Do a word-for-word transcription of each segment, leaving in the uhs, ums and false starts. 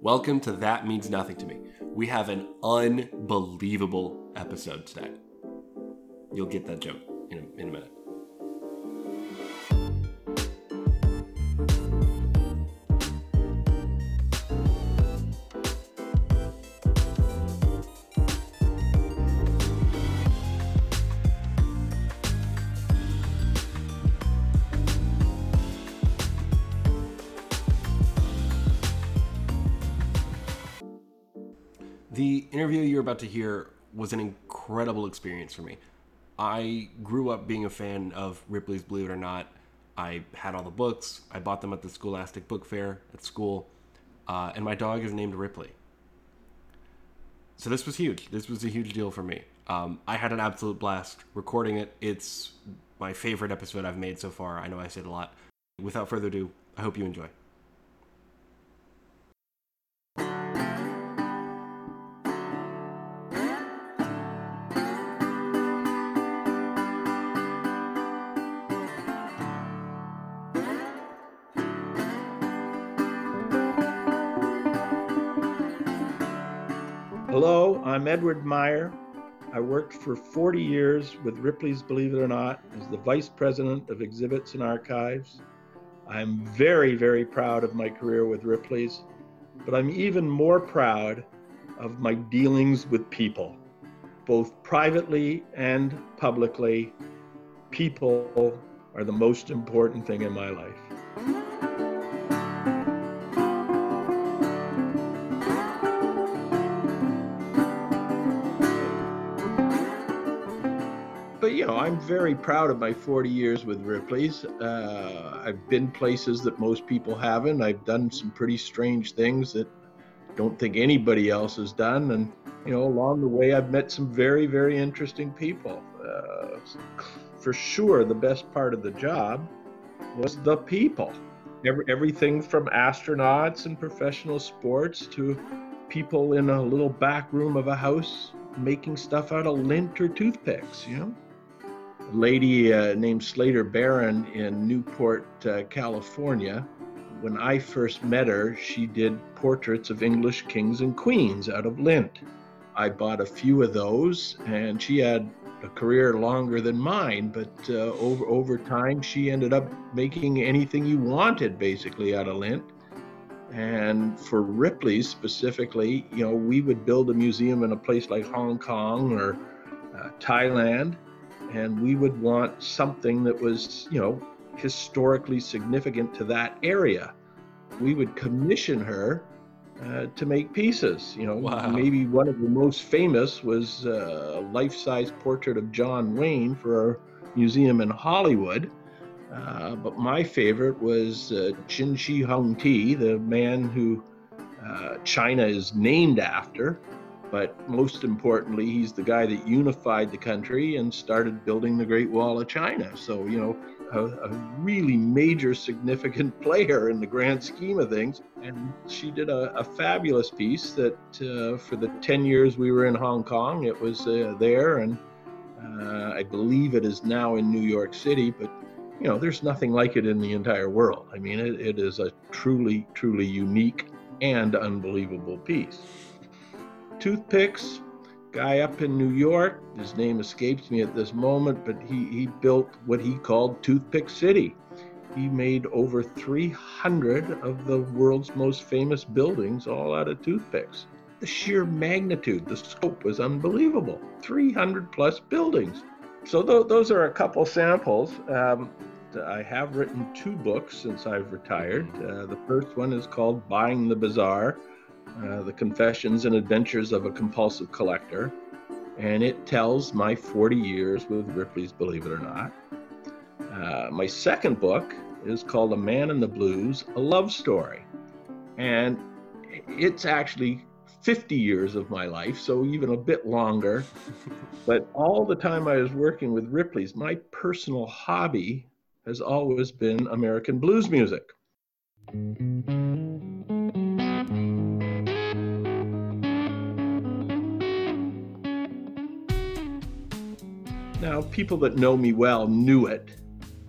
Welcome to That Means Nothing to Me. We have an unbelievable episode today. You'll get that joke in a, in a minute. The interview you're about to hear was an incredible experience for me. I grew up being a fan of Ripley's Believe It or Not. I had all the books. I bought them at the Scholastic Book Fair at school. Uh, and my dog is named Ripley. So this was huge. This was a huge deal for me. Um, I had an absolute blast recording it. It's my favorite episode I've made so far. I know I said a lot. Without further ado, I hope you enjoy. Hello, I'm Edward Meyer. I worked for forty years with Ripley's Believe It or Not as the Vice President of Exhibits and Archives. I'm very, very proud of my career with Ripley's, but I'm even more proud of my dealings with people, both privately and publicly. People are the most important thing in my life. You know, I'm very proud of my forty years with Ripley's. Uh, I've been places that most people haven't. I've done some pretty strange things that I don't think anybody else has done. And, you know, along the way, I've met some very, very interesting people. Uh, for sure, the best part of the job was the people. Every, everything from astronauts and professional sports to people in a little back room of a house making stuff out of lint or toothpicks, you know? A lady uh, named Slater Barron in Newport, uh, California. When I first met her, she did portraits of English kings and queens out of lint. I bought a few of those, and she had a career longer than mine, but uh, over, over time, she ended up making anything you wanted, basically, out of lint. And for Ripley's specifically, you know, we would build a museum in a place like Hong Kong or uh, Thailand, and we would want something that was, you know, historically significant to that area. We would commission her uh, to make pieces. You know, wow. Maybe one of the most famous was uh, a life-size portrait of John Wayne for a museum in Hollywood. Uh, but my favorite was uh, Qin Shi Huangdi, the man who uh, China is named after. But most importantly, he's the guy that unified the country and started building the Great Wall of China. So, you know, a, a really major, significant player in the grand scheme of things. And she did a, a fabulous piece that uh, for the ten years we were in Hong Kong, it was uh, there. And uh, I believe it is now in New York City. But, you know, there's nothing like it in the entire world. I mean, it, it is a truly, truly unique and unbelievable piece. Toothpicks, guy up in New York, his name escapes me at this moment, but he, he built what he called Toothpick City. He made over three hundred of the world's most famous buildings all out of toothpicks. The sheer magnitude, the scope was unbelievable. three hundred plus buildings. So th- those are a couple samples. Um, I have written two books since I've retired. Uh, the first one is called Buying the Bazaar. Uh, the Confessions and Adventures of a Compulsive Collector, and it tells my forty years with Ripley's Believe It or Not. Uh, my second book is called A Man in the Blues, A Love Story, and it's actually fifty years of my life, so even a bit longer, but all the time I was working with Ripley's, my personal hobby has always been American blues music. Now, people that know me well knew it,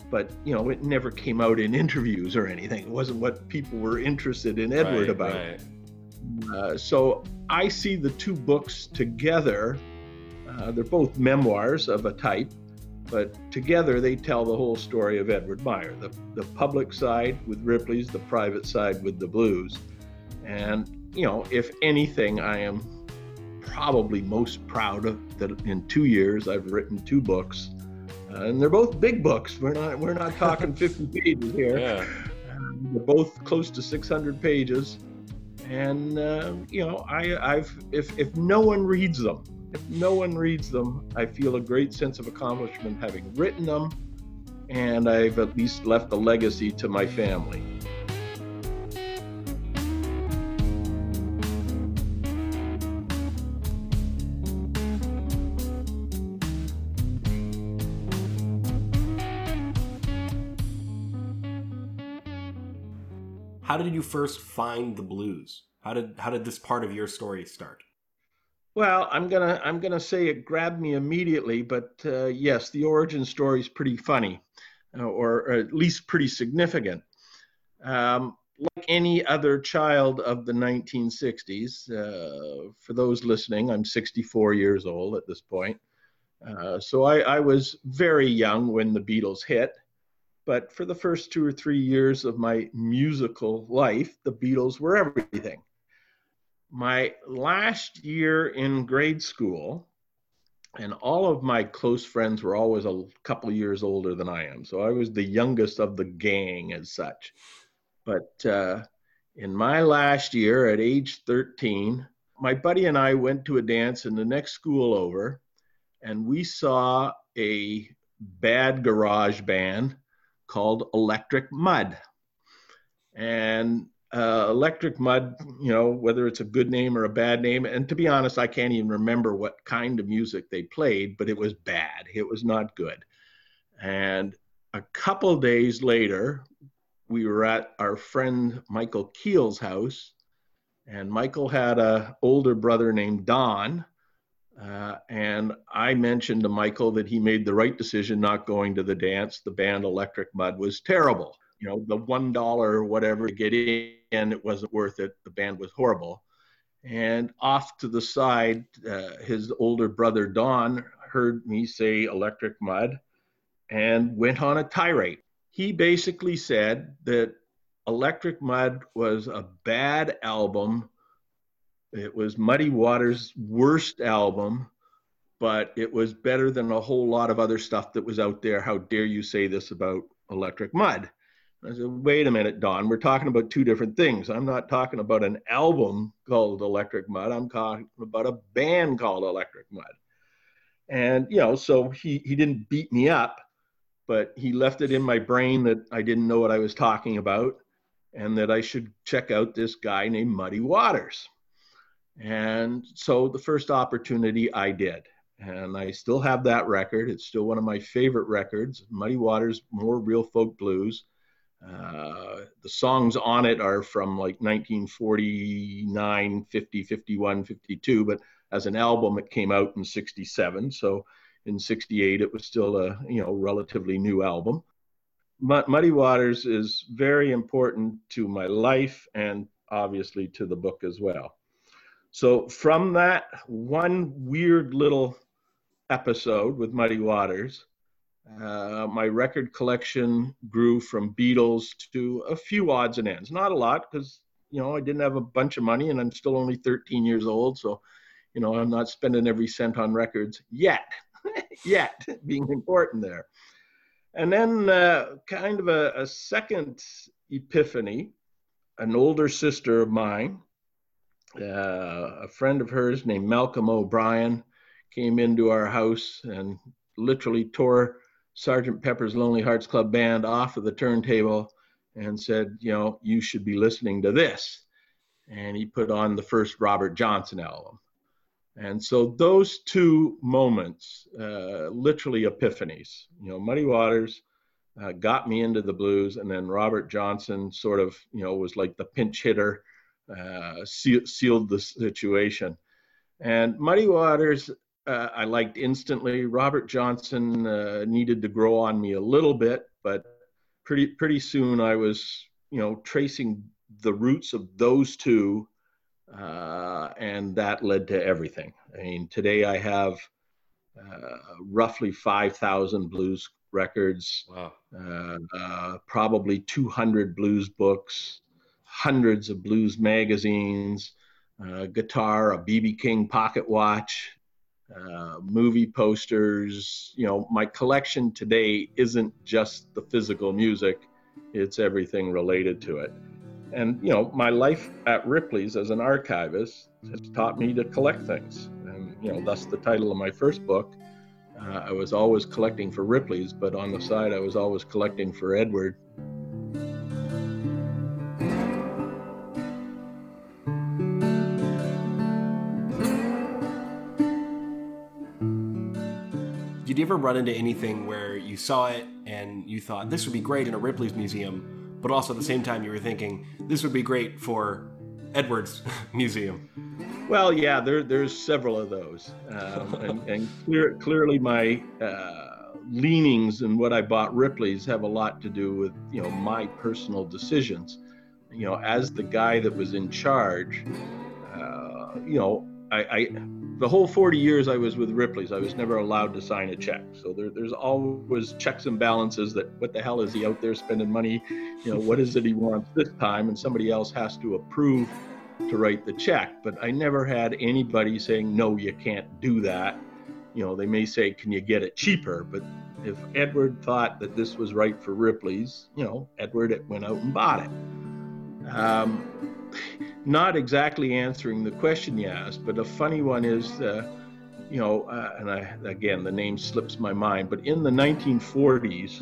but, you know, it never came out in interviews or anything. It wasn't what people were interested in Edward right, about. Right. Uh, so I see the two books together. Uh, they're both memoirs of a type, but together they tell the whole story of Edward Meyer, the, the public side with Ripley's, the private side with the blues. And, you know, if anything, I am probably most proud of that in two years I've written two books, uh, and they're both big books. We're not, we're not talking fifty pages here. Yeah. Um, they're both close to six hundred pages. And, uh, you know, I, I've, if, if no one reads them, if no one reads them, I feel a great sense of accomplishment having written them, and I've at least left a legacy to my family. How did you first find the blues? How did how did this part of your story start? Well, I'm gonna I'm gonna say it grabbed me immediately, but uh, yes, the origin story is pretty funny, uh, or, or at least pretty significant. Um, like any other child of the nineteen sixties, uh, for those listening, I'm sixty-four years old at this point, uh, so I, I was very young when the Beatles hit. But for the first two or three years of my musical life, the Beatles were everything. My last year in grade school, and all of my close friends were always a couple years older than I am. So I was the youngest of the gang as such. But uh, in my last year at age thirteen, my buddy and I went to a dance in the next school over, and we saw a bad garage band called Electric Mud. And uh, Electric Mud, you know, whether it's a good name or a bad name, and to be honest, I can't even remember what kind of music they played, but it was bad. It was not good. And a couple days later, we were at our friend Michael Keel's house, and Michael had an older brother named Don, Uh, and I mentioned to Michael that he made the right decision not going to the dance. The band Electric Mud was terrible. You know, the one dollar or whatever to get in, it wasn't worth it. The band was horrible. And off to the side, uh, his older brother Don heard me say Electric Mud and went on a tirade. He basically said that Electric Mud was a bad album. It was Muddy Waters' worst album, but it was better than a whole lot of other stuff that was out there. How dare you say this about Electric Mud? I said, wait a minute, Don, we're talking about two different things. I'm not talking about an album called Electric Mud. I'm talking about a band called Electric Mud. And, you know, so he, he didn't beat me up, but he left it in my brain that I didn't know what I was talking about and that I should check out this guy named Muddy Waters. And so the first opportunity I did, and I still have that record. It's still one of my favorite records, Muddy Waters, More Real Folk Blues. Uh, the songs on it are from like nineteen forty-nine, fifty, fifty-one, fifty-two, but as an album, it came out in sixty-seven. So in sixty-eight, it was still a, you know, relatively new album. M- Muddy Waters is very important to my life and obviously to the book as well. So from that one weird little episode with Muddy Waters, uh, my record collection grew from Beatles to a few odds and ends. Not a lot, because, you know, I didn't have a bunch of money and I'm still only thirteen years old. So, you know, I'm not spending every cent on records yet, yet being important there. And then uh, kind of a, a second epiphany, an older sister of mine, Uh, a friend of hers named Malcolm O'Brien came into our house and literally tore Sergeant Pepper's Lonely Hearts Club Band off of the turntable and said, you know, you should be listening to this. And he put on the first Robert Johnson album. And so those two moments, uh, literally epiphanies, you know, Muddy Waters uh, got me into the blues, and then Robert Johnson sort of, you know, was like the pinch hitter. Uh, seal, sealed the situation. And Muddy Waters, uh, I liked instantly. Robert Johnson uh, needed to grow on me a little bit, but pretty pretty soon I was, you know, tracing the roots of those two Uh, and that led to everything. I mean, today I have uh, roughly five thousand blues records, wow. uh, uh, probably two hundred blues books, hundreds of blues magazines, uh, guitar, a B B King pocket watch, uh, movie posters. You know, my collection today isn't just the physical music, it's everything related to it. And, you know, my life at Ripley's as an archivist has taught me to collect things. And, you know, that's the title of my first book. Uh, I was always collecting for Ripley's, but on the side, I was always collecting for Edward. Did you ever run into anything where you saw it and you thought, this would be great in a Ripley's museum? But also at the same time you were thinking, this would be great for Edward's museum. Well, yeah, there, there's several of those. Um, and and clear, clearly my uh, leanings and what I bought Ripley's have a lot to do with, you know, my personal decisions. You know, as the guy that was in charge, uh, you know, I, I the whole forty years I was with Ripley's, I was never allowed to sign a check. So there, there's always checks and balances that what the hell is he out there spending money? You know, what is it he wants this time? And somebody else has to approve to write the check. But I never had anybody saying, no, you can't do that. You know, they may say, can you get it cheaper? But if Edward thought that this was right for Ripley's, you know, Edward went out and bought it. Um, Not exactly answering the question you asked, but a funny one is, uh, you know, uh, and I, again, the name slips my mind, but in the nineteen forties,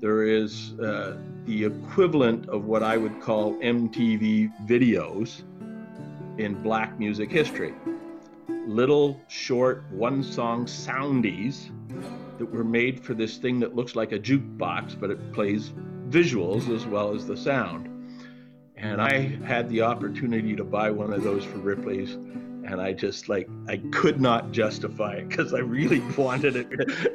there is uh, the equivalent of what I would call M T V videos in black music history. Little, short, one-song soundies that were made for this thing that looks like a jukebox, but it plays visuals as well as the sound. And I had the opportunity to buy one of those for Ripley's, and I just like, I could not justify it because I really wanted it.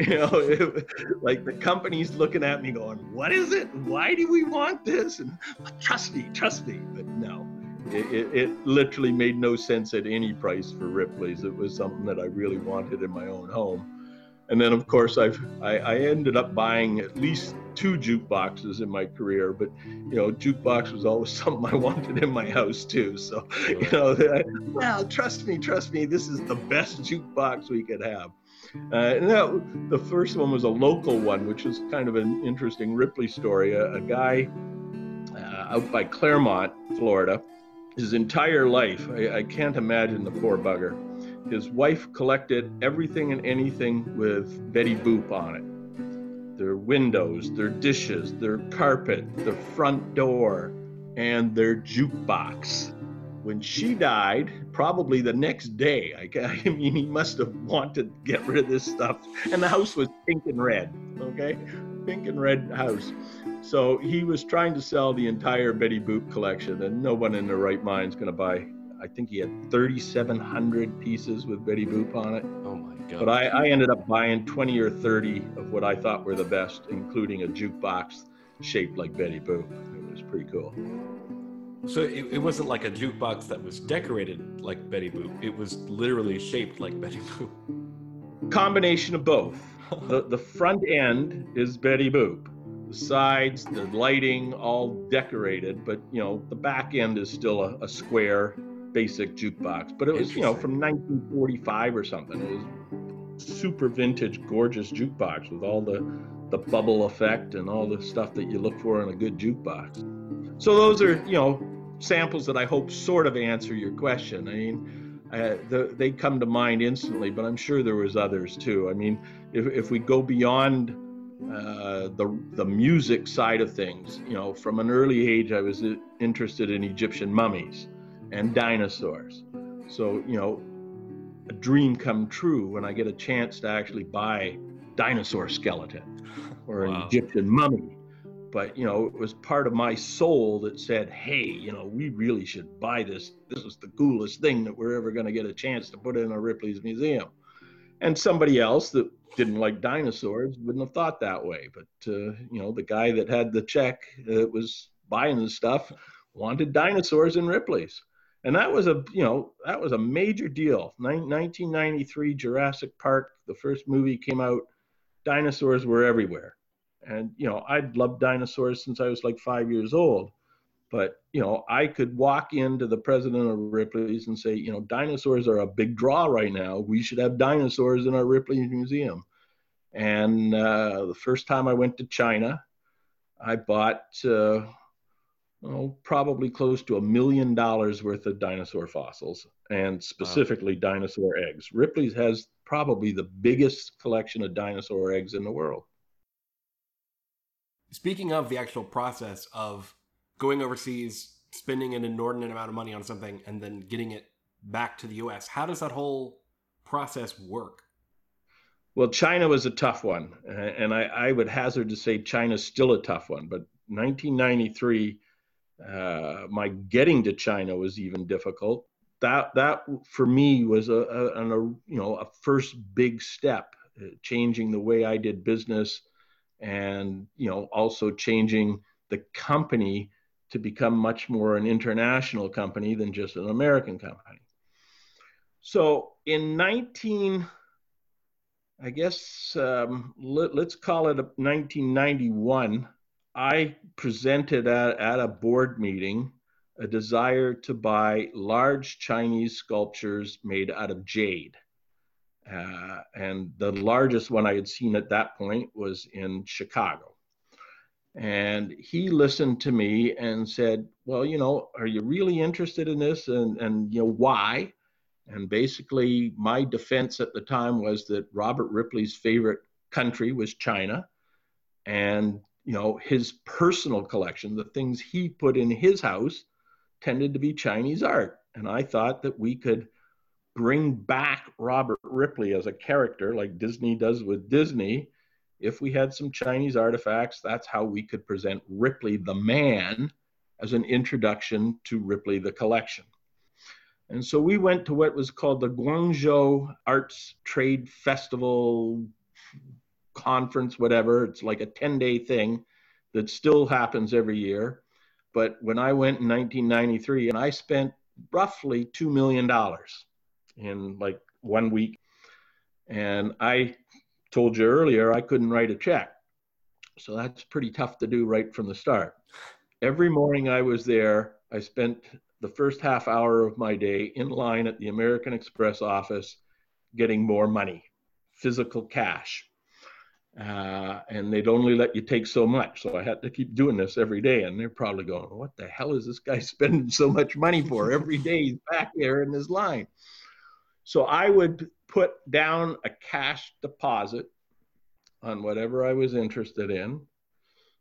You know, it, like the company's looking at me going, what is it? Why do we want this? And trust me, trust me. But no, it, it, it literally made no sense at any price for Ripley's. It was something that I really wanted in my own home. And then, of course, I've, I, I ended up buying at least two jukeboxes in my career, but, you know, jukebox was always something I wanted in my house, too. So, you know, I, well, trust me, trust me, this is the best jukebox we could have. Uh, and that, the first one was a local one, which is kind of an interesting Ripley story. A, a guy uh, out by Claremont, Florida, his entire life, I, I can't imagine the poor bugger. His wife collected everything and anything with Betty Boop on it. Their windows, their dishes, their carpet, their front door, and their jukebox. When she died, probably the next day, I, I mean, he must have wanted to get rid of this stuff. And the house was pink and red, okay? Pink and red house. So he was trying to sell the entire Betty Boop collection, and no one in their right mind's gonna buy. I think he had thirty-seven hundred pieces with Betty Boop on it. Oh my God. But I, I ended up buying twenty or thirty of what I thought were the best, including a jukebox shaped like Betty Boop. It was pretty cool. So it, it wasn't like a jukebox that was decorated like Betty Boop. It was literally shaped like Betty Boop. Combination of both. the, the front end is Betty Boop. The sides, the lighting, all decorated, but you know, the back end is still a, a square basic jukebox, but it was, you know, from nineteen forty-five or something. It was super vintage, gorgeous jukebox with all the, the bubble effect and all the stuff that you look for in a good jukebox. So those are, you know, samples that I hope sort of answer your question. I mean, uh, the, they come to mind instantly, but I'm sure there was others too. I mean, if, if we go beyond uh, the, the music side of things, you know, from an early age, I was interested in Egyptian mummies and dinosaurs. So, you know, a dream come true when I get a chance to actually buy dinosaur skeleton or an wow. Egyptian mummy. But, you know, it was part of my soul that said, hey, you know, we really should buy this. This is the coolest thing that we're ever going to get a chance to put in a Ripley's museum. And somebody else that didn't like dinosaurs wouldn't have thought that way. But, uh, you know, the guy that had the check that was buying the stuff wanted dinosaurs in Ripley's. And that was a, you know, that was a major deal. Nin- nineteen ninety-three, Jurassic Park, the first movie came out. Dinosaurs were everywhere. And, you know, I'd loved dinosaurs since I was like five years old. But, you know, I could walk into the president of Ripley's and say, you know, dinosaurs are a big draw right now. We should have dinosaurs in our Ripley's Museum. And uh, the first time I went to China, I bought uh, oh, probably close to a million dollars worth of dinosaur fossils, and specifically wow. dinosaur eggs. Ripley's has probably the biggest collection of dinosaur eggs in the world. Speaking of the actual process of going overseas, spending an inordinate amount of money on something, and then getting it back to the U S, how does that whole process work? Well, China was a tough one, and I, I would hazard to say China's still a tough one. But nineteen ninety-three, uh, my getting to China was even difficult. That that for me was a, a, an, a you know a first big step, uh, changing the way I did business, and you know also changing the company to become much more an international company than just an American company. So in nineteen. I guess um, let, let's call it nineteen ninety-one, I presented at, at a board meeting a desire to buy large Chinese sculptures made out of jade. Uh, and the largest one I had seen at that point was in Chicago. And he listened to me and said, well, you know, are you really interested in this? And, and you know, why? And basically, my defense at the time was that Robert Ripley's favorite country was China. And, you know, his personal collection, the things he put in his house, tended to be Chinese art. And I thought that we could bring back Robert Ripley as a character, like Disney does with Disney. If we had some Chinese artifacts, that's how we could present Ripley the man as an introduction to Ripley the collection. And so we went to what was called the Guangzhou Arts Trade Festival conference, whatever. It's like a ten-day thing that still happens every year. But when I went in nineteen ninety-three, and I spent roughly two million dollars in like one week. And I told you earlier, I couldn't write a check. So that's pretty tough to do right from the start. Every morning I was there, I spent the first half hour of my day in line at the American Express office, getting more money, physical cash. Uh, and they'd only let you take so much. So I had to keep doing this every day. And they're probably going, what the hell is this guy spending so much money for? Every day he's back there in this line. So I would put down a cash deposit on whatever I was interested in,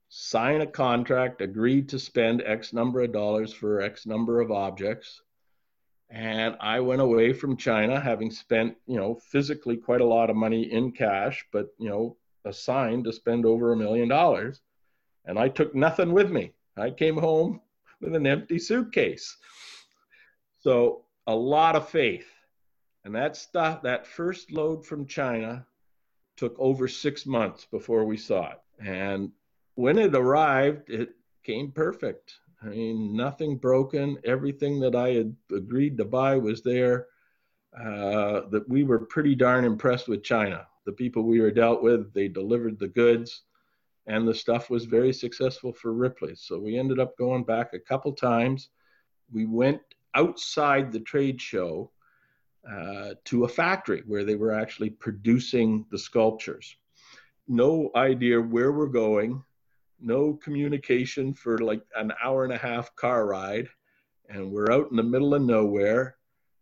sign a contract, agree to spend X number of dollars for X number of objects. And I went away from China having spent, you know, physically quite a lot of money in cash, but, you know, assigned to spend over a million dollars. And I took nothing with me. I came home with an empty suitcase. So a lot of faith. And that stuff, that first load from China took over six months before we saw it. And when it arrived, it came perfect. I mean, nothing broken. Everything that I had agreed to buy was there. Uh, that we were pretty darn impressed with China. The people we were dealt with, they delivered the goods, and the stuff was very successful for Ripley's. So we ended up going back a couple times. We went outside the trade show uh, to a factory where they were actually producing the sculptures. No idea where we're going. No communication for like an hour and a half car ride, and we're out in the middle of nowhere.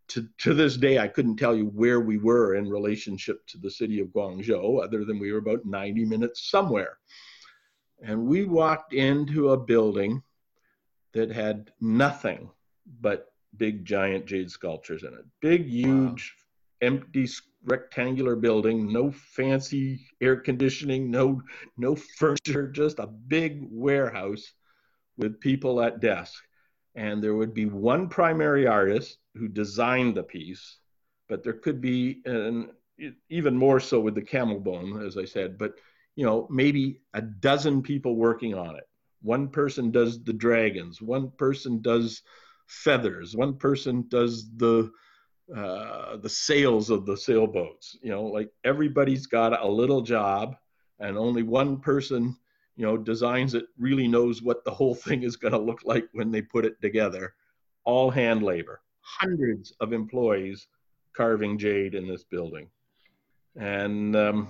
To to this day, I couldn't tell you where we were in relationship to the city of Guangzhou, other than we were about ninety minutes somewhere. And we walked into a building that had nothing but big, giant jade sculptures in it. Big, huge, wow. empty rectangular building, no fancy air conditioning, no no furniture, just a big warehouse with people at desk. And there would be one primary artist who designed the piece, but there could be, an even more so with the camel bone, as I said, but you know, maybe a dozen people working on it. One person does the dragons, one person does feathers. One person does the uh, the sails of the sailboats. You know, like everybody's got a little job, and only one person, you know, designs it, really knows what the whole thing is going to look like when they put it together. All hand labor. Hundreds of employees carving jade in this building. And um,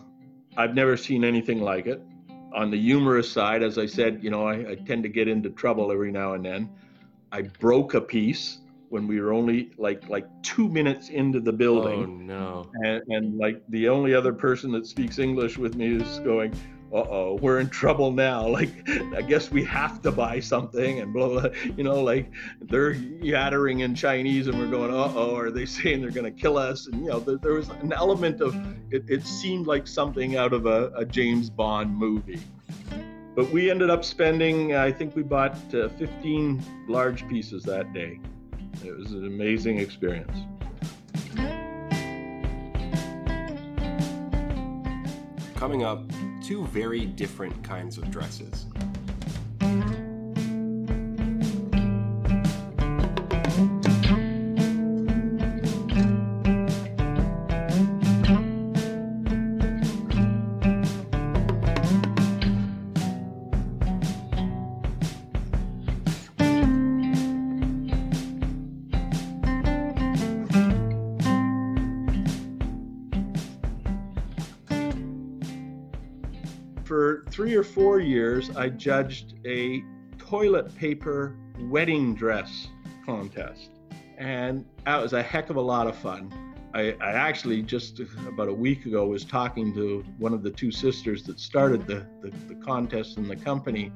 I've never seen anything like it. On the humorous side, as I said, you know, I, I tend to get into trouble every now and then. I broke a piece when we were only like like two minutes into the building. Oh, no. And, and like the only other person that speaks English with me is going, uh-oh, we're in trouble now. Like, I guess we have to buy something and blah, blah, you know, like they're yattering in Chinese and we're going, uh-oh, are they saying they're going to kill us? And, you know, there, there was an element of, it, it seemed like something out of a, a James Bond movie. But we ended up spending, I think we bought uh, fifteen large pieces that day. It was an amazing experience. Coming up, two very different kinds of dresses. Three or four years, I judged a toilet paper wedding dress contest. And that was a heck of a lot of fun. I, I actually just about a week ago was talking to one of the two sisters that started the, the, the contest in the company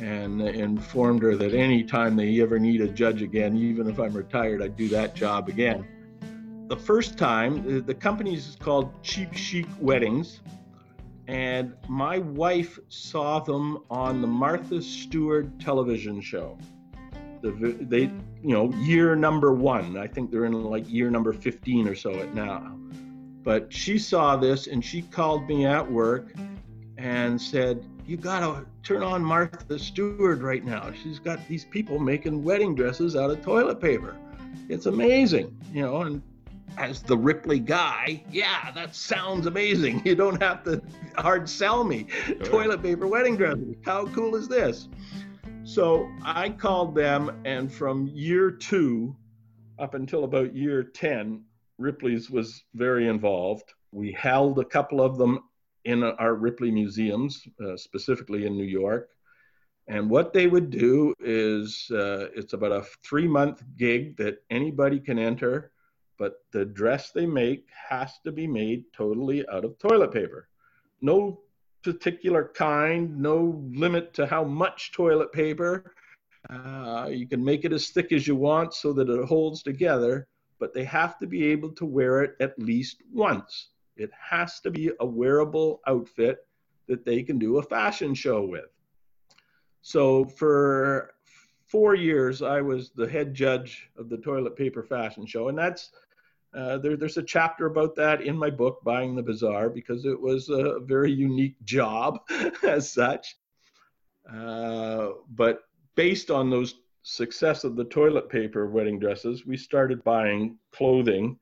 and informed her that any time they ever need a judge again, even if I'm retired, I'd do that job again. The first time, the, the company is called Cheap Chic Weddings. And my wife saw them on the Martha Stewart television show. The, they, you know, year number one. I think they're in like year number fifteen or so at now. But she saw this and she called me at work and said, you gotta turn on Martha Stewart right now. She's got these people making wedding dresses out of toilet paper. It's amazing, you know. And as the Ripley guy, yeah, that sounds amazing. You don't have to hard sell me. Right. Toilet paper wedding dresses. How cool is this? So I called them, and from year two up until about year ten, Ripley's was very involved. We held a couple of them in our Ripley museums, uh, specifically in New York. And what they would do is uh, it's about a three-month gig that anybody can enter, but the dress they make has to be made totally out of toilet paper. No particular kind, no limit to how much toilet paper. Uh, you can make it as thick as you want so that it holds together, but they have to be able to wear it at least once. It has to be a wearable outfit that they can do a fashion show with. So for four years, I was the head judge of the toilet paper fashion show, and that's Uh, there, there's a chapter about that in my book, Buying the Bazaar, because it was a very unique job as such. Uh, but based on those success of the toilet paper wedding dresses, we started buying clothing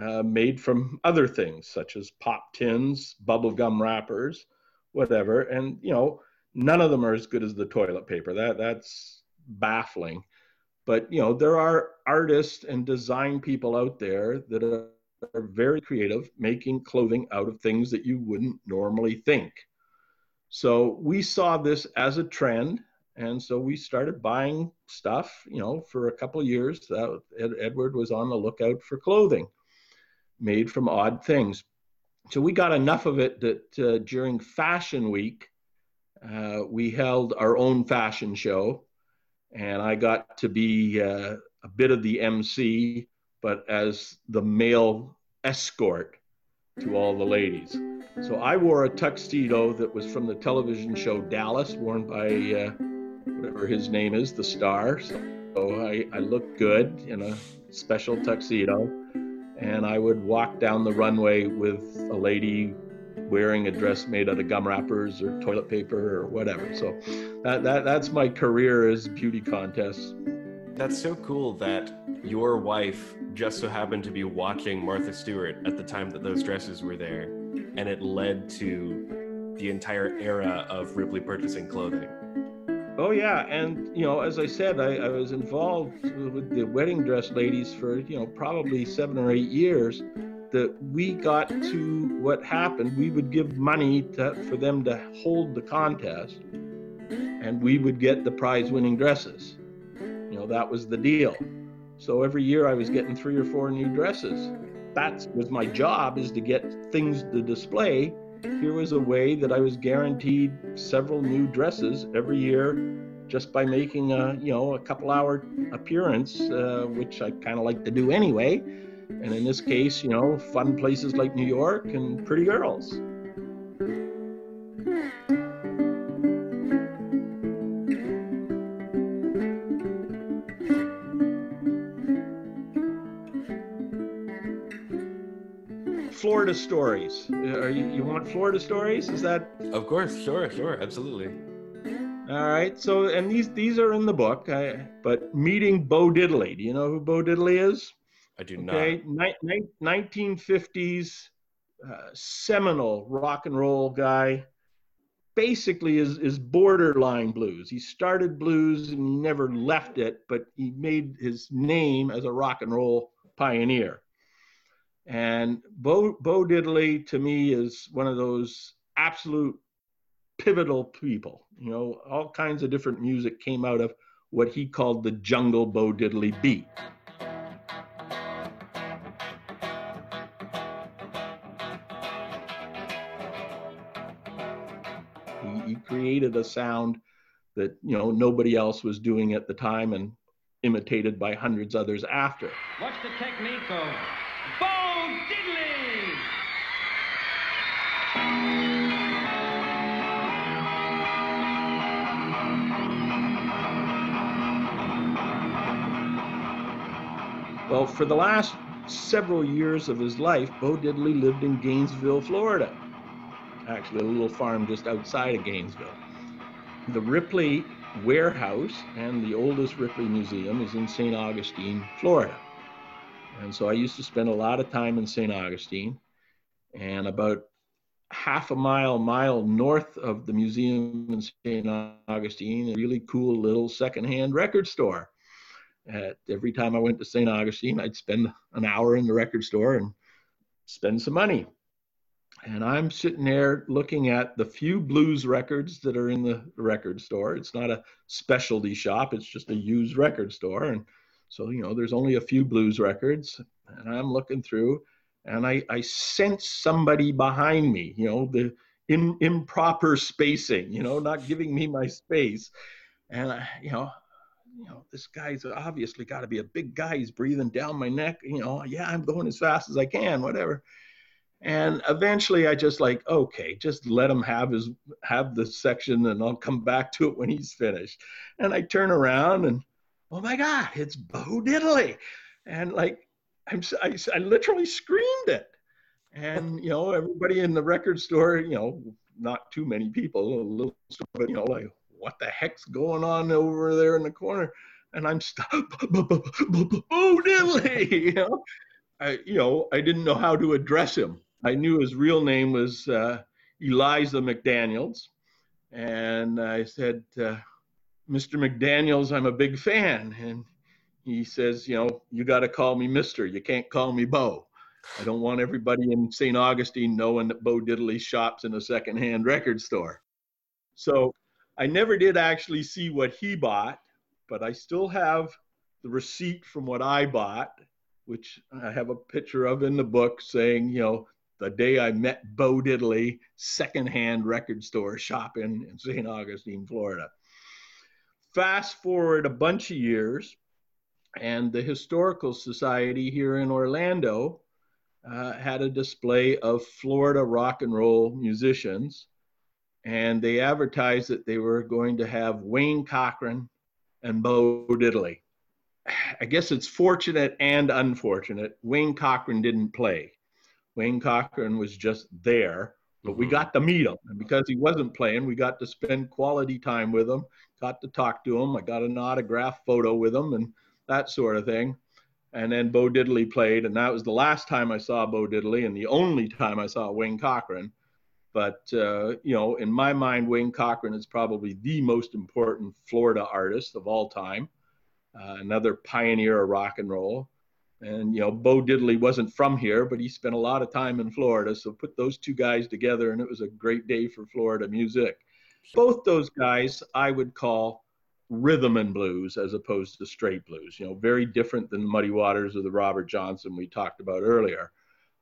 uh, made from other things, such as pop tins, bubblegum wrappers, whatever. And, you know, none of them are as good as the toilet paper. That that's baffling. But, you know, there are artists and design people out there that are, are very creative, making clothing out of things that you wouldn't normally think. So we saw this as a trend. And so we started buying stuff, you know, for a couple of years. That Ed, Edward was on the lookout for clothing made from odd things. So we got enough of it that uh, during Fashion Week, uh, we held our own fashion show. And I got to be uh, a bit of the M C, but as the male escort to all the ladies. So I wore a tuxedo that was from the television show Dallas, worn by uh, whatever his name is, the star. So I, I looked good in a special tuxedo. And I would walk down the runway with a lady wearing a dress made out of gum wrappers or toilet paper or whatever. So that, that that's my career as beauty contests. That's so cool that your wife just so happened to be watching Martha Stewart at the time that those dresses were there, and it led to the entire era of Ripley purchasing clothing. Oh yeah, and you know, as I said, I, I was involved with the wedding dress ladies for, you know, probably seven or eight years. That we got to what happened, we would give money to, for them to hold the contest, and we would get the prize-winning dresses. You know, that was the deal. So every year I was getting three or four new dresses. That was my job, is to get things to display. Here was a way that I was guaranteed several new dresses every year just by making a, you know, a couple hour appearance, uh, which I kind of like to do anyway. And in this case, you know, fun places like New York and pretty girls. Florida stories. Are you, you want Florida stories? Is that? Of course, sure, sure, absolutely. All right. So, and these these are in the book. I, but meeting Bo Diddley. Do you know who Bo Diddley is? I do not. Okay, nineteen fifties uh, seminal rock and roll guy. Basically is, is borderline blues. He started blues and he never left it, but he made his name as a rock and roll pioneer. And Bo, Bo Diddley, to me, is one of those absolute pivotal people. You know, all kinds of different music came out of what he called the jungle Bo Diddley beat. He created a sound that, you know, nobody else was doing at the time and imitated by hundreds others after. What's the technique of Bo Diddley? Well, for the last several years of his life, Bo Diddley lived in Gainesville, Florida. Actually a little farm just outside of Gainesville. The Ripley Warehouse and the oldest Ripley Museum is in Saint Augustine, Florida. And so I used to spend a lot of time in Saint Augustine, and about half a mile, mile north of the museum in Saint Augustine, a really cool little secondhand record store. Uh, every time I went to Saint Augustine, I'd spend an hour in the record store and spend some money. And I'm sitting there looking at the few blues records that are in the record store. It's not a specialty shop. It's just a used record store. And so, you know, there's only a few blues records. And I'm looking through, and I, I sense somebody behind me, you know, the in, improper spacing, you know, not giving me my space. And, I, you know, you know, this guy's obviously got to be a big guy. He's breathing down my neck. You know, yeah, I'm going as fast as I can, whatever. And eventually I just like, okay, just let him have his, have the section, and I'll come back to it when he's finished. And I turn around and, oh my God, it's Bo Diddley. And like, I'm, I, I literally screamed it. And, you know, everybody in the record store, you know, not too many people, a little, but you know, like, what the heck's going on over there in the corner? And I'm stuck, Bo Diddley, you know? I, you know, I didn't know how to address him. I knew his real name was uh, Eliza McDaniels. And I said, uh, Mister McDaniels, I'm a big fan. And he says, you know, you got to call me Mister. You can't call me Bo. I don't want everybody in Saint Augustine knowing that Bo Diddley shops in a secondhand record store. So I never did actually see what he bought, but I still have the receipt from what I bought, which I have a picture of in the book saying, you know, the day I met Bo Diddley, secondhand record store shopping in Saint Augustine, Florida. Fast forward a bunch of years, and the Historical Society here in Orlando uh, had a display of Florida rock and roll musicians, and they advertised that they were going to have Wayne Cochran and Bo Diddley. I guess it's fortunate and unfortunate. Wayne Cochran didn't play. Wayne Cochran was just there, but we got to meet him. And because he wasn't playing, we got to spend quality time with him, got to talk to him. I got an autograph photo with him, and that sort of thing. And then Bo Diddley played, and that was the last time I saw Bo Diddley and the only time I saw Wayne Cochran. But, uh, you know, in my mind, Wayne Cochran is probably the most important Florida artist of all time, uh, another pioneer of rock and roll. And, you know, Bo Diddley wasn't from here, but he spent a lot of time in Florida. So put those two guys together, and it was a great day for Florida music. Both those guys I would call rhythm and blues as opposed to straight blues, you know, very different than the Muddy Waters or the Robert Johnson we talked about earlier.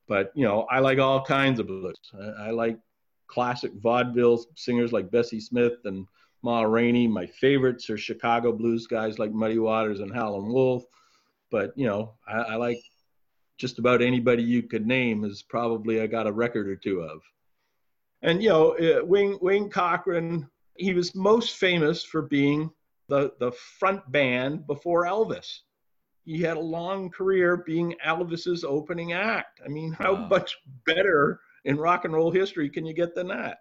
But, you know, I like all kinds of blues. I, I like classic vaudeville singers like Bessie Smith and Ma Rainey. My favorites are Chicago blues guys like Muddy Waters and Howlin' Wolf. But, you know, I, I like just about anybody you could name is probably I got a record or two of. And, you know, Wayne, Wayne Cochran, he was most famous for being the, the front band before Elvis. He had a long career being Elvis's opening act. I mean, how wow. much better in rock and roll history can you get than that?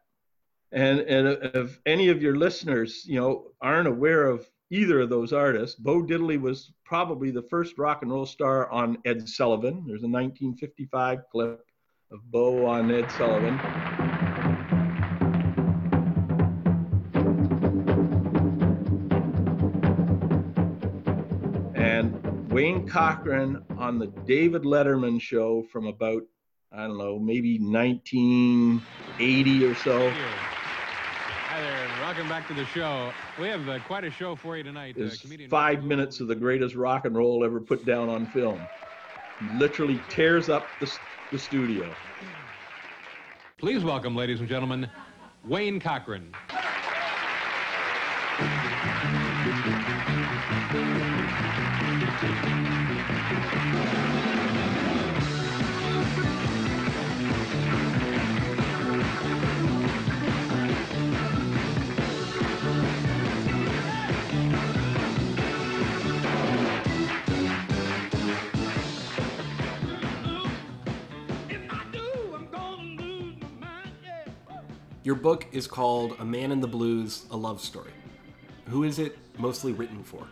And, and if any of your listeners, you know, aren't aware of either of those artists, Bo Diddley was probably the first rock and roll star on Ed Sullivan. There's a nineteen fifty-five clip of Bo on Ed Sullivan. Wayne Cochran on the David Letterman show from about, I don't know, maybe nineteen eighty or so. Hi there, and welcome back to the show. We have uh, quite a show for you tonight. It's uh, comedian five Michael minutes of the greatest rock and roll ever put down on film. He literally tears up the, the studio. Please welcome, ladies and gentlemen, Wayne Cochran. Your book is called A Man in the Blues, A Love Story. Who is it mostly written for?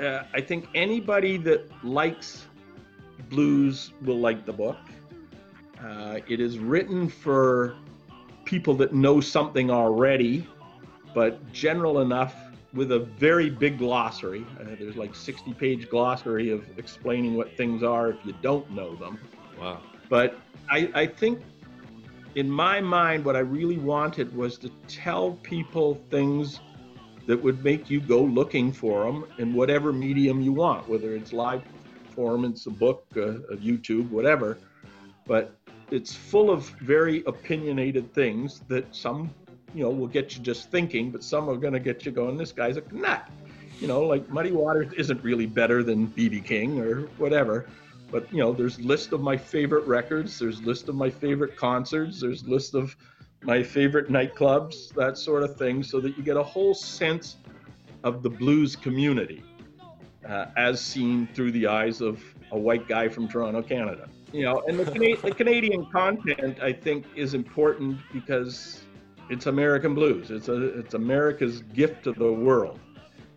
Uh, I think anybody that likes blues will like the book. Uh, it is written for people that know something already, but general enough with a very big glossary. Uh, there's like sixty page glossary of explaining what things are if you don't know them. Wow. But I, I think in my mind, what I really wanted was to tell people things that would make you go looking for them in whatever medium you want, whether it's live performance, a book, a, a YouTube, whatever. But it's full of very opinionated things that some, you know, will get you just thinking, but some are gonna get you going, this guy's a nut. You know, like Muddy Waters isn't really better than B B. King or whatever. But, you know, there's list of my favorite records, there's list of my favorite concerts, there's list of my favorite nightclubs, that sort of thing, so that you get a whole sense of the blues community uh, as seen through the eyes of a white guy from Toronto, Canada. You know, and the, Cana- the Canadian content, I think, is important because it's American blues. It's, a, it's America's gift to the world.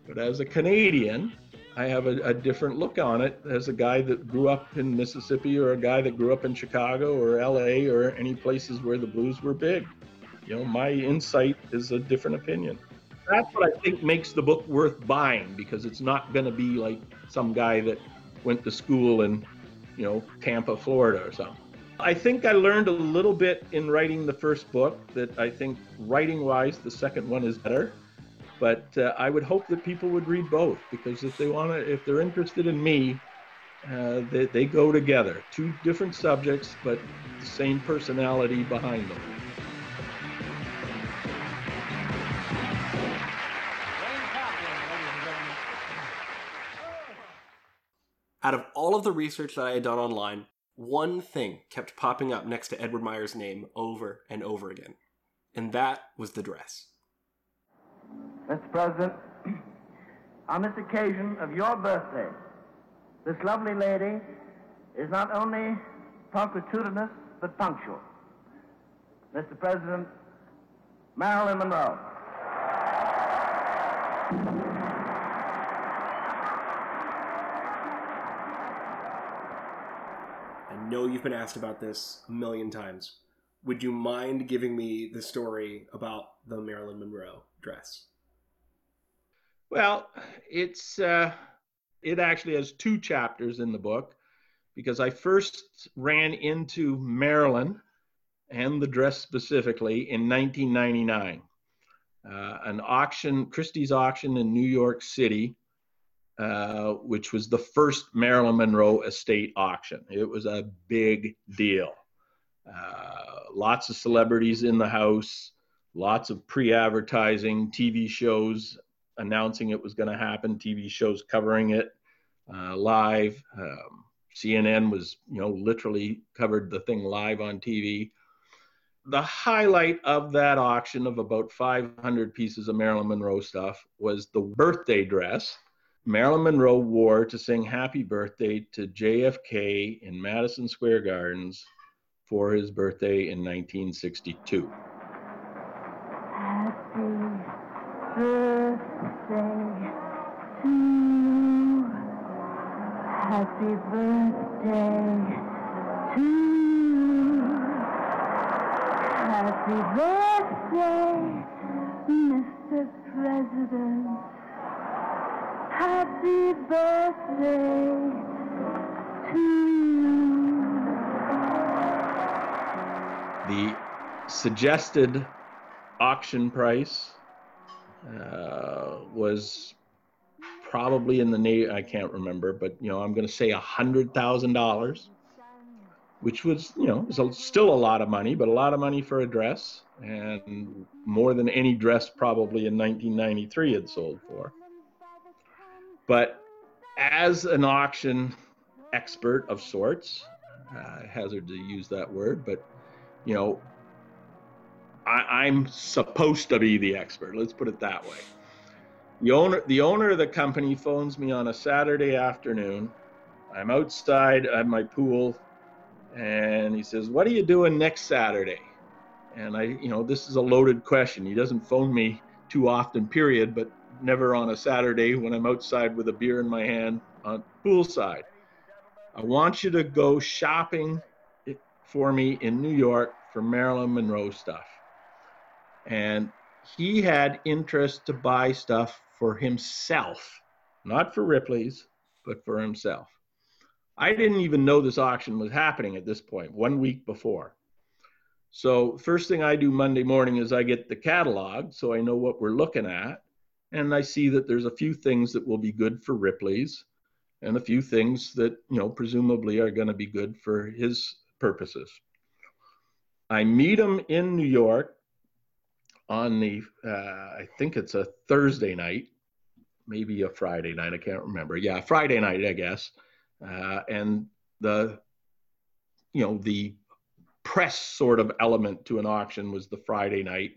But as a Canadian, I have a, a different look on it as a guy that grew up in Mississippi or a guy that grew up in Chicago or L A or any places where the blues were big. You know, my insight is a different opinion. That's what I think makes the book worth buying, because it's not going to be like some guy that went to school in, you know, Tampa, Florida or something. I think I learned a little bit in writing the first book that I think writing-wise the second one is better. But uh, I would hope that people would read both, because if they want to, if they're interested in me, uh, they, they go together. Two different subjects, but the same personality behind them. Out of all of the research that I had done online, one thing kept popping up next to Edward Meyer's name over and over again, and that was the dress. Mister President, on this occasion of your birthday, this lovely lady is not only punctilious, but punctual. Mister President, Marilyn Monroe. know you've been asked about this a million times. Would you mind giving me the story about the Marilyn Monroe dress? Well, it's uh, it actually has two chapters in the book, because I first ran into Marilyn and the dress specifically in nineteen ninety-nine. Uh, an auction, Christie's auction in New York City, uh, which was the first Marilyn Monroe estate auction. It was a big deal. Uh, lots of celebrities in the house, lots of pre-advertising, T V shows announcing it was going to happen, T V shows covering it uh, live. Um, C N N was, you know, literally covered the thing live on T V. The highlight of that auction of about five hundred pieces of Marilyn Monroe stuff was the birthday dress Marilyn Monroe wore to sing Happy Birthday to J F K in Madison Square Gardens for his birthday in nineteen sixty-two. Happy birthday to you. Happy birthday, Mister President. Happy birthday to you. The suggested auction price uh, was probably in the name, I can't remember, but, you know, I'm going to say one hundred thousand dollars, which was, you know, was a, still a lot of money, but a lot of money for a dress, and more than any dress probably in nineteen ninety-three had sold for. But as an auction expert of sorts, uh, hazard to use that word, but, you know, I, I'm supposed to be the expert, let's put it that way. The owner, the owner of the company phones me on a Saturday afternoon. I'm outside at my pool, and he says, "What are you doing next Saturday?" And I, you know, this is a loaded question. He doesn't phone me too often, period, but never on a Saturday when I'm outside with a beer in my hand on poolside. "I want you to go shopping for me in New York for Marilyn Monroe stuff." And he had interest to buy stuff for himself, not for Ripley's, but for himself. I didn't even know this auction was happening at this point, one week before. So first thing I do Monday morning is I get the catalog, so I know what we're looking at. And I see that there's a few things that will be good for Ripley's and a few things that, you know, presumably are going to be good for his purposes. I meet him in New York on the, uh, I think it's a Thursday night, maybe a Friday night, I can't remember. Yeah, Friday night, I guess. Uh, and the, you know, the press sort of element to an auction was the Friday night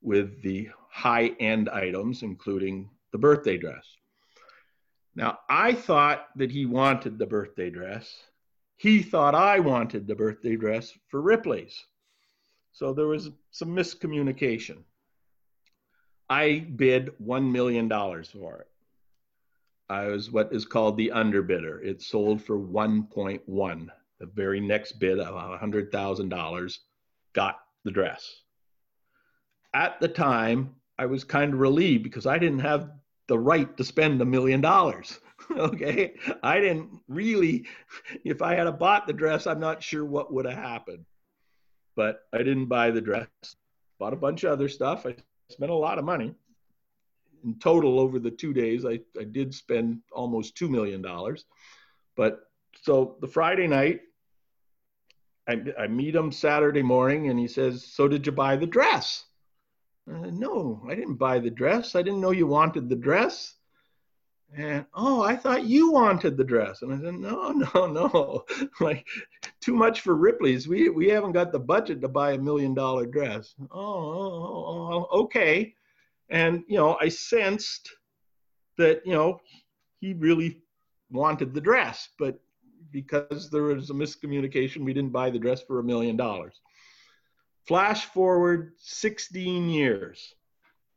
with the high-end items, including the birthday dress. Now, I thought that he wanted the birthday dress. He thought I wanted the birthday dress for Ripley's. So there was some miscommunication. I bid one million dollars for it. I was what is called the underbidder. It sold for one point one. The very next bid of one hundred thousand dollars got the dress. At the time, I was kind of relieved because I didn't have the right to spend a million dollars. Okay, I didn't really, if I had bought the dress, I'm not sure what would have happened. But I didn't buy the dress, bought a bunch of other stuff. I spent a lot of money. In total, over the two days, I, I did spend almost two million dollars. But so the Friday night, I, I meet him Saturday morning, and he says, "So did you buy the dress?" I said, "No, I didn't buy the dress. I didn't know you wanted the dress." And, "Oh, I thought you wanted the dress." And I said, no, no, no, like too much for Ripley's. We we haven't got the budget to buy a million dollar dress. Oh, oh, oh, okay. And, you know, I sensed that, you know, he really wanted the dress, but because there was a miscommunication, we didn't buy the dress for a million dollars. Flash forward sixteen years,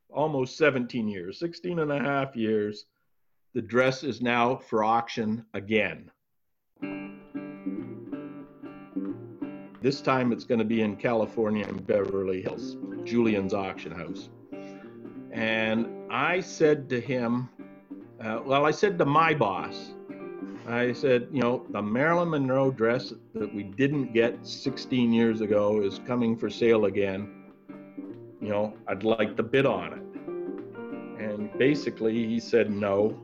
almost seventeen years, sixteen and a half years. The dress is now for auction again. This time it's going to be in California in Beverly Hills, Julian's Auction House. And I said to him, uh, well, I said to my boss, I said, you know, the Marilyn Monroe dress that we didn't get sixteen years ago is coming for sale again. You know, I'd like to bid on it. And basically he said, no,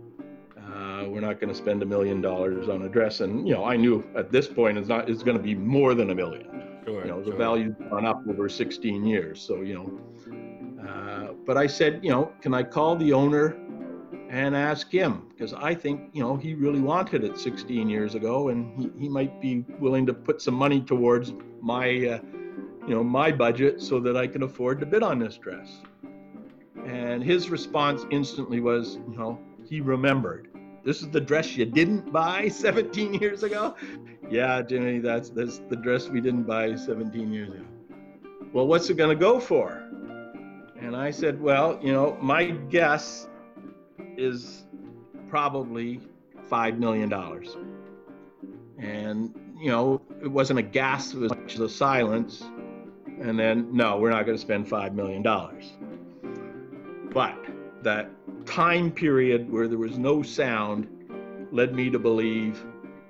uh, we're not going to spend a million dollars on a dress. And, you know, I knew at this point it's not, it's going to be more than a million. Sure, you know, sure. The value's gone up over sixteen years. So, you know, uh, but I said, you know, can I call the owner and ask him, because I think, you know, he really wanted it sixteen years ago, and he, he might be willing to put some money towards my, uh, you know, my budget so that I can afford to bid on this dress. And his response instantly was, you know, he remembered. This is the dress you didn't buy seventeen years ago? Yeah, Jimmy, that's, that's the dress we didn't buy seventeen years ago. Well, what's it gonna go for? And I said, well, you know, my guess is probably five million dollars. And you know, it wasn't a gasp, it was much as a silence. And then, no, we're not going to spend five million dollars. But that time period where there was no sound led me to believe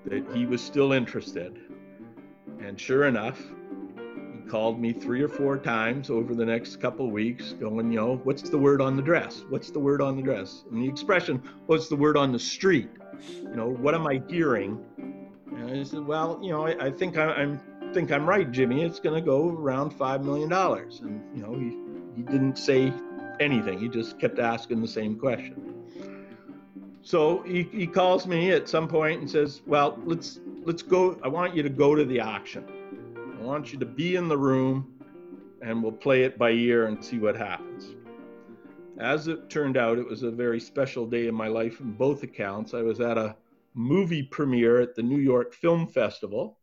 that he was still interested. And sure enough, he called me three or four times over the next couple of weeks going, you know, what's the word on the dress? What's the word on the dress? And the expression, what's the word on the street? You know, what am I hearing? And I said, well, you know, I, I think I, I'm think I'm right, Jimmy. It's going to go around five million dollars. And, you know, he, he didn't say anything. He just kept asking the same question. So he, he calls me at some point and says, well, let's let's go. I want you to go to the auction. I want you to be in the room and we'll play it by ear and see what happens. As it turned out, it was a very special day in my life in both accounts. I was at a movie premiere at the New York Film Festival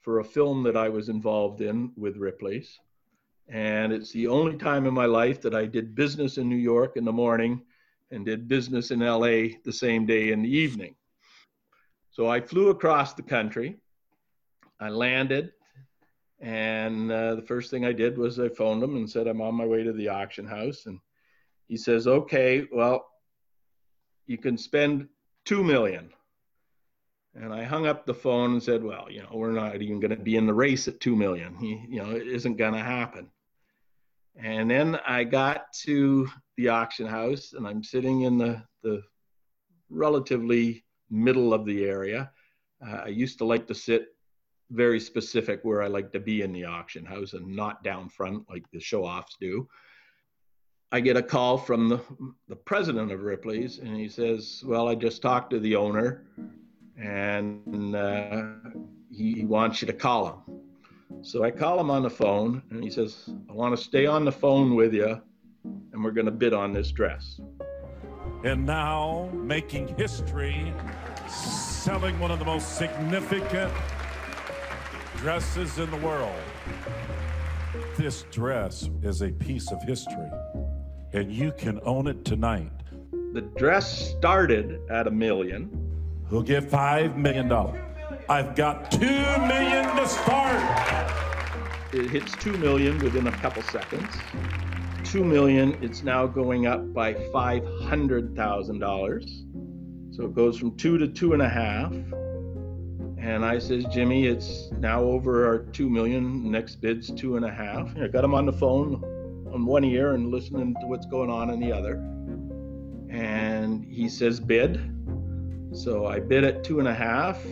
for a film that I was involved in with Ripley's. And it's the only time in my life that I did business in New York in the morning and did business in L A the same day in the evening. So I flew across the country. I landed, and uh, the first thing I did was I phoned him and said, I'm on my way to the auction house. And he says, okay, well, you can spend two million dollars. And I hung up the phone and said, well, you know, we're not even going to be in the race at two million dollars. He, you know, it isn't going to happen. And then I got to the auction house, and I'm sitting in the, the relatively middle of the area. Uh, I used to like to sit very specific where I like to be in the auction house and not down front like the show-offs do. I get a call from the, the president of Ripley's, and he says, well, I just talked to the owner, and uh, he, he wants you to call him. So I call him on the phone, and he says, I want to stay on the phone with you, and we're going to bid on this dress. And now, making history, selling one of the most significant dresses in the world. This dress is a piece of history, and you can own it tonight. The dress started at a million. Who'll get five million dollars? I've got two million to start. It hits two million within a couple seconds. Two million, it's now going up by five hundred thousand dollars. So it goes from two to two and a half. And I says, Jimmy, it's now over our two million. Next bid's two and a half. And I got him on the phone on one ear and listening to what's going on in the other. And he says, bid. So I bid at two and a half,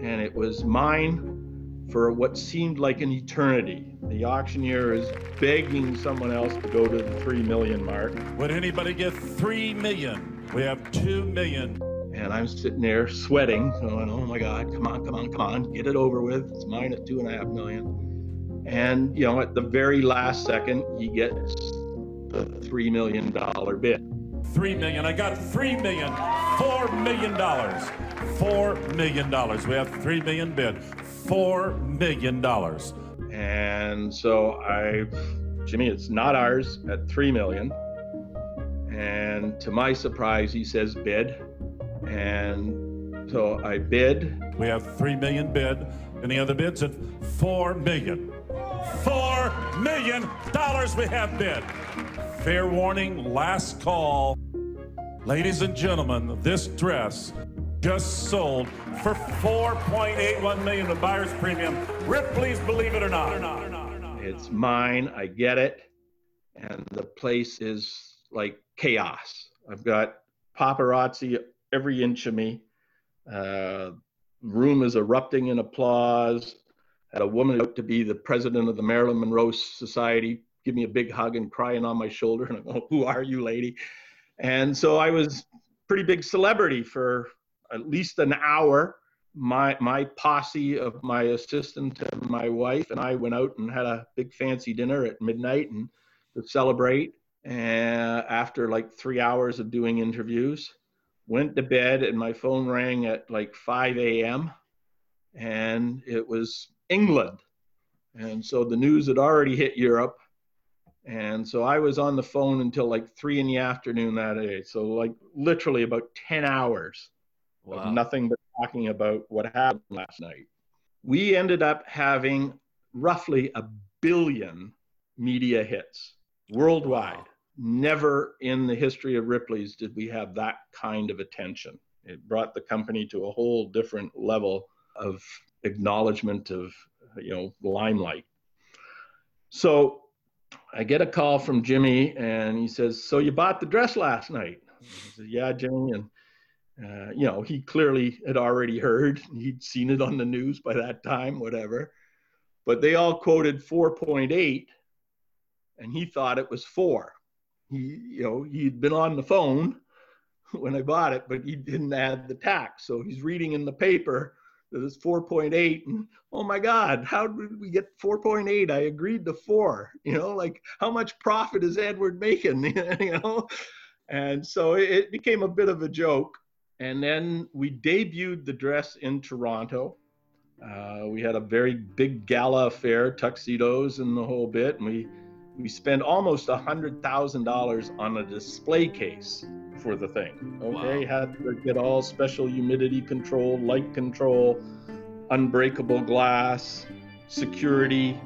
and it was mine for what seemed like an eternity. The auctioneer is begging someone else to go to the three million mark. Would anybody get three million? We have two million. And I'm sitting there sweating, going, oh my God, come on, come on, come on, get it over with. It's mine at two and a half million. And, you know, at the very last second, he gets the three million dollars bid. Three million, I got three million, four million dollars, four million dollars. We have three million bid, four million dollars. And so I, Jimmy, it's not ours at three million. And to my surprise, he says bid. And So I bid. We have three million bid. Any other bids? At four million. Four million dollars we have bid. Fair warning, last call. Ladies and gentlemen, this dress just sold for four point eight one million dollars to buyer's premium. Ripley's Believe It or Not. It's mine, I get it. And the place is like chaos. I've got paparazzi every inch of me. Uh, room is erupting in applause. Had a woman out to be the president of the Marilyn Monroe Society give me a big hug and crying on my shoulder. And I'm going, who are you, lady? And so I was pretty big celebrity for at least an hour. My my posse of my assistant and my wife and I went out and had a big fancy dinner at midnight and to celebrate. And after like three hours of doing interviews, went to bed, and my phone rang at like five a.m. and it was England. And so the news had already hit Europe. And so I was on the phone until like three in the afternoon that day. So like literally about ten hours wow. of nothing but talking about what happened last night. We ended up having roughly a billion media hits worldwide. Wow. Never in the history of Ripley's did we have that kind of attention. It brought the company to a whole different level of acknowledgement of, you know, limelight. So I get a call from Jimmy, and he says, so you bought the dress last night? I said, yeah, Jimmy. And, uh, you know, he clearly had already heard. He'd seen it on the news by that time, whatever. But they all quoted four point eight, and he thought it was four. He, you know, he'd been on the phone when I bought it, but he didn't add the tax. So he's reading in the paper that it's four point eight, and oh my God, how did we get four point eight? I agreed to four, you know, like how much profit is Edward making, you know? And so it became a bit of a joke. And then we debuted the dress in Toronto. Uh, we had a very big gala affair, tuxedos and the whole bit. And we, we spent almost one hundred thousand dollars on a display case for the thing. Okay, wow. Had to get all special humidity control, light control, unbreakable glass, security.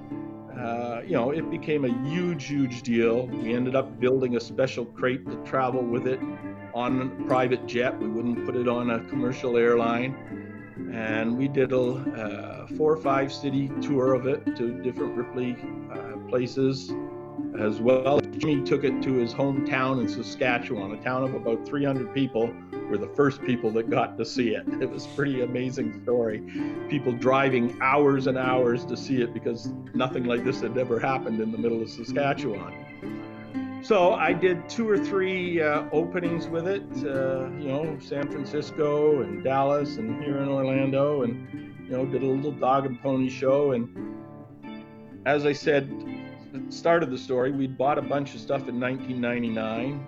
Uh, you know, it became a huge, huge deal. We ended up building a special crate to travel with it on a private jet. We wouldn't put it on a commercial airline. And we did a uh, four or five city tour of it to different Ripley uh, places as well. Jimmy took it to his hometown in Saskatchewan, a town of about three hundred people, were the first people that got to see it. It was a pretty amazing story. People driving hours and hours to see it because nothing like this had ever happened in the middle of Saskatchewan. So I did two or three uh, openings with it, uh, you know, San Francisco and Dallas and here in Orlando, and, you know, did a little dog and pony show. And as I said, at the start of the story, we'd bought a bunch of stuff in nineteen ninety-nine.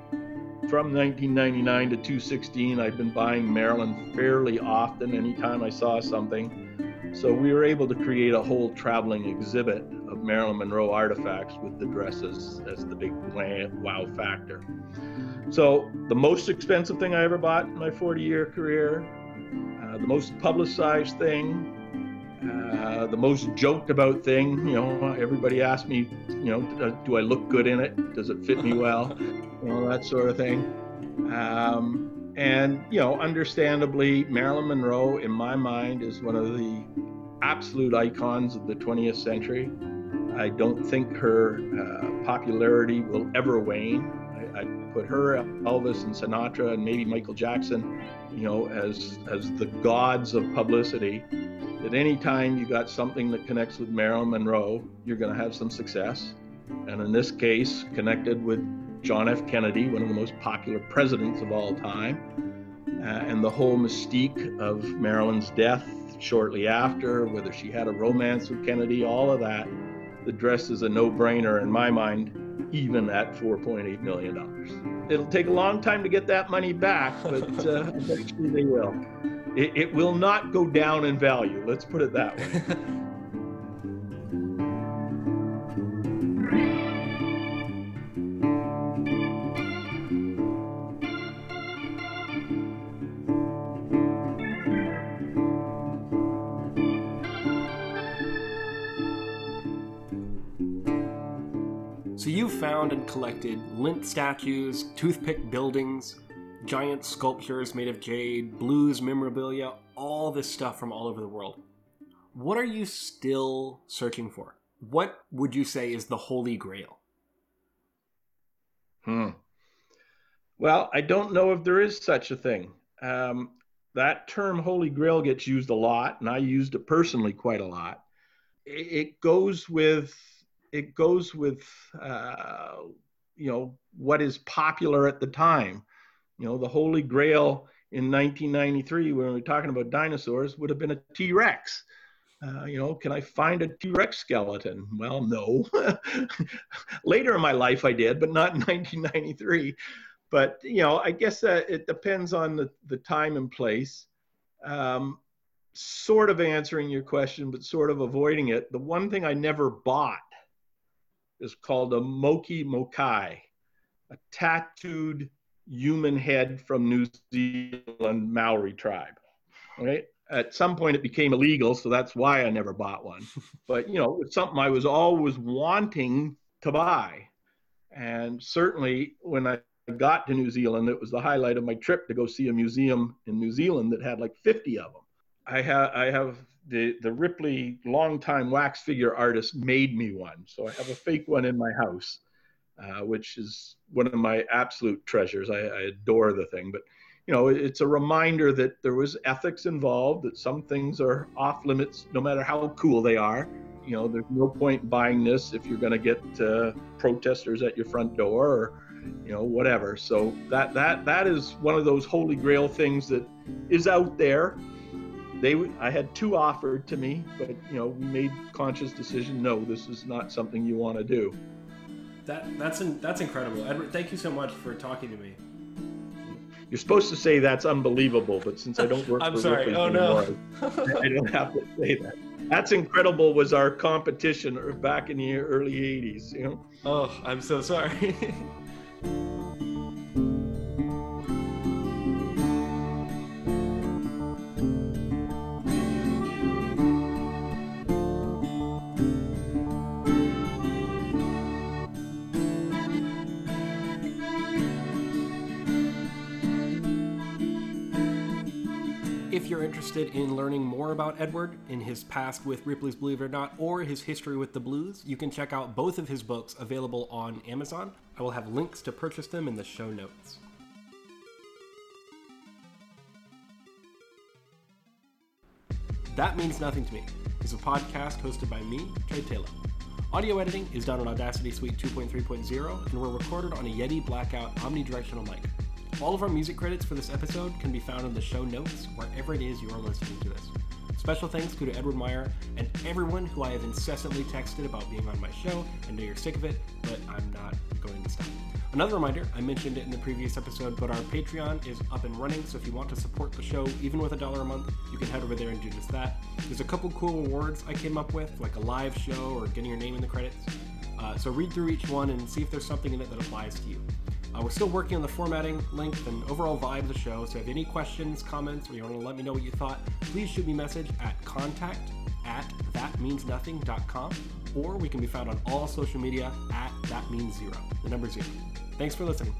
From nineteen ninety-nine to two sixteen, I'd been buying Marilyn fairly often anytime I saw something. So we were able to create a whole traveling exhibit of Marilyn Monroe artifacts with the dresses as the big wow factor. So the most expensive thing I ever bought in my forty-year career, uh, the most publicized thing, Uh, the most joked about thing. You know, everybody asked me, you know, do I look good in it? Does it fit me well? You know, that sort of thing. Um, and, you know, understandably, Marilyn Monroe, in my mind, is one of the absolute icons of the twentieth century. I don't think her uh, popularity will ever wane. I, I put her, Elvis, and Sinatra, and maybe Michael Jackson, you know, as as the gods of publicity. At any time you got something that connects with Marilyn Monroe, you're going to have some success. And in this case, connected with John F. Kennedy, one of the most popular presidents of all time, uh, and the whole mystique of Marilyn's death shortly after, whether she had a romance with Kennedy, all of that, the dress is a no-brainer in my mind, even at four point eight million dollars. It'll take a long time to get that money back, but uh, eventually they will. It, it will not go down in value, let's put it that way. So you've found and collected lint statues, toothpick buildings, giant sculptures made of jade, blues memorabilia, all this stuff from all over the world. What are you still searching for? What would you say is the holy grail? Hmm. Well, I don't know if there is such a thing. Um, that term holy grail gets used a lot, and I used it personally quite a lot. It goes with, it goes with, uh, you know, what is popular at the time. You know, the holy grail in nineteen ninety-three, when we were talking about dinosaurs, would have been a T-Rex. Uh, you know, can I find a T-Rex skeleton? Well, no. Later in my life I did, but not in nineteen ninety-three. But, you know, I guess uh, it depends on the, the time and place. Um, sort of answering your question, but sort of avoiding it. The one thing I never bought is called a Moki Mokai, a tattooed human head from New Zealand Maori tribe, right? At some point it became illegal, so that's why I never bought one. But, you know, it's something I was always wanting to buy. And certainly when I got to New Zealand, it was the highlight of my trip to go see a museum in New Zealand that had like fifty of them. I have I have the, the Ripley longtime wax figure artist made me one. So I have a fake one in my house, uh, which is one of my absolute treasures. I, I adore the thing. But you know, it's a reminder that there was ethics involved, that some things are off limits, no matter how cool they are. You know, there's no point buying this if you're going to get uh, protesters at your front door or, you know, whatever. So that that that is one of those holy grail things that is out there. They, I had two offered to me, but, you know, we made conscious decision, no, this is not something you want to do. That that's in, that's incredible. Edward, thank you so much for talking to me. You're supposed to say that's unbelievable, but since I don't work I'm for sorry. Ripley's oh, anymore, no. I don't have to say that. That's incredible was our competition back in the early eighties, you know? Oh, I'm so sorry. Interested in learning more about Edward in his past with Ripley's Believe It or Not or his history with the blues, you can check out both of his books available on Amazon. I will have links to purchase them in the show notes. That Means Nothing to Me is a podcast hosted by me, Trey Taylor. Audio editing is done on Audacity Suite two point three point oh and we're recorded on a Yeti Blackout omnidirectional mic. All of our music credits for this episode can be found in the show notes, wherever it is you are listening to this. Special thanks go to Edward Meyer and everyone who I have incessantly texted about being on my show. I know you're sick of it, but I'm not going to stop. Another reminder, I mentioned it in the previous episode, but our Patreon is up and running, so if you want to support the show, even with a dollar a month, you can head over there and do just that. There's a couple cool awards I came up with, like a live show or getting your name in the credits. Uh, so read through each one and see if there's something in it that applies to you. Uh, we're still working on the formatting, length, and overall vibe of the show, so if you have any questions, comments, or you want to let me know what you thought, please shoot me a message at contact at that means nothing dot com, or we can be found on all social media at that means zero, the number zero. Thanks for listening.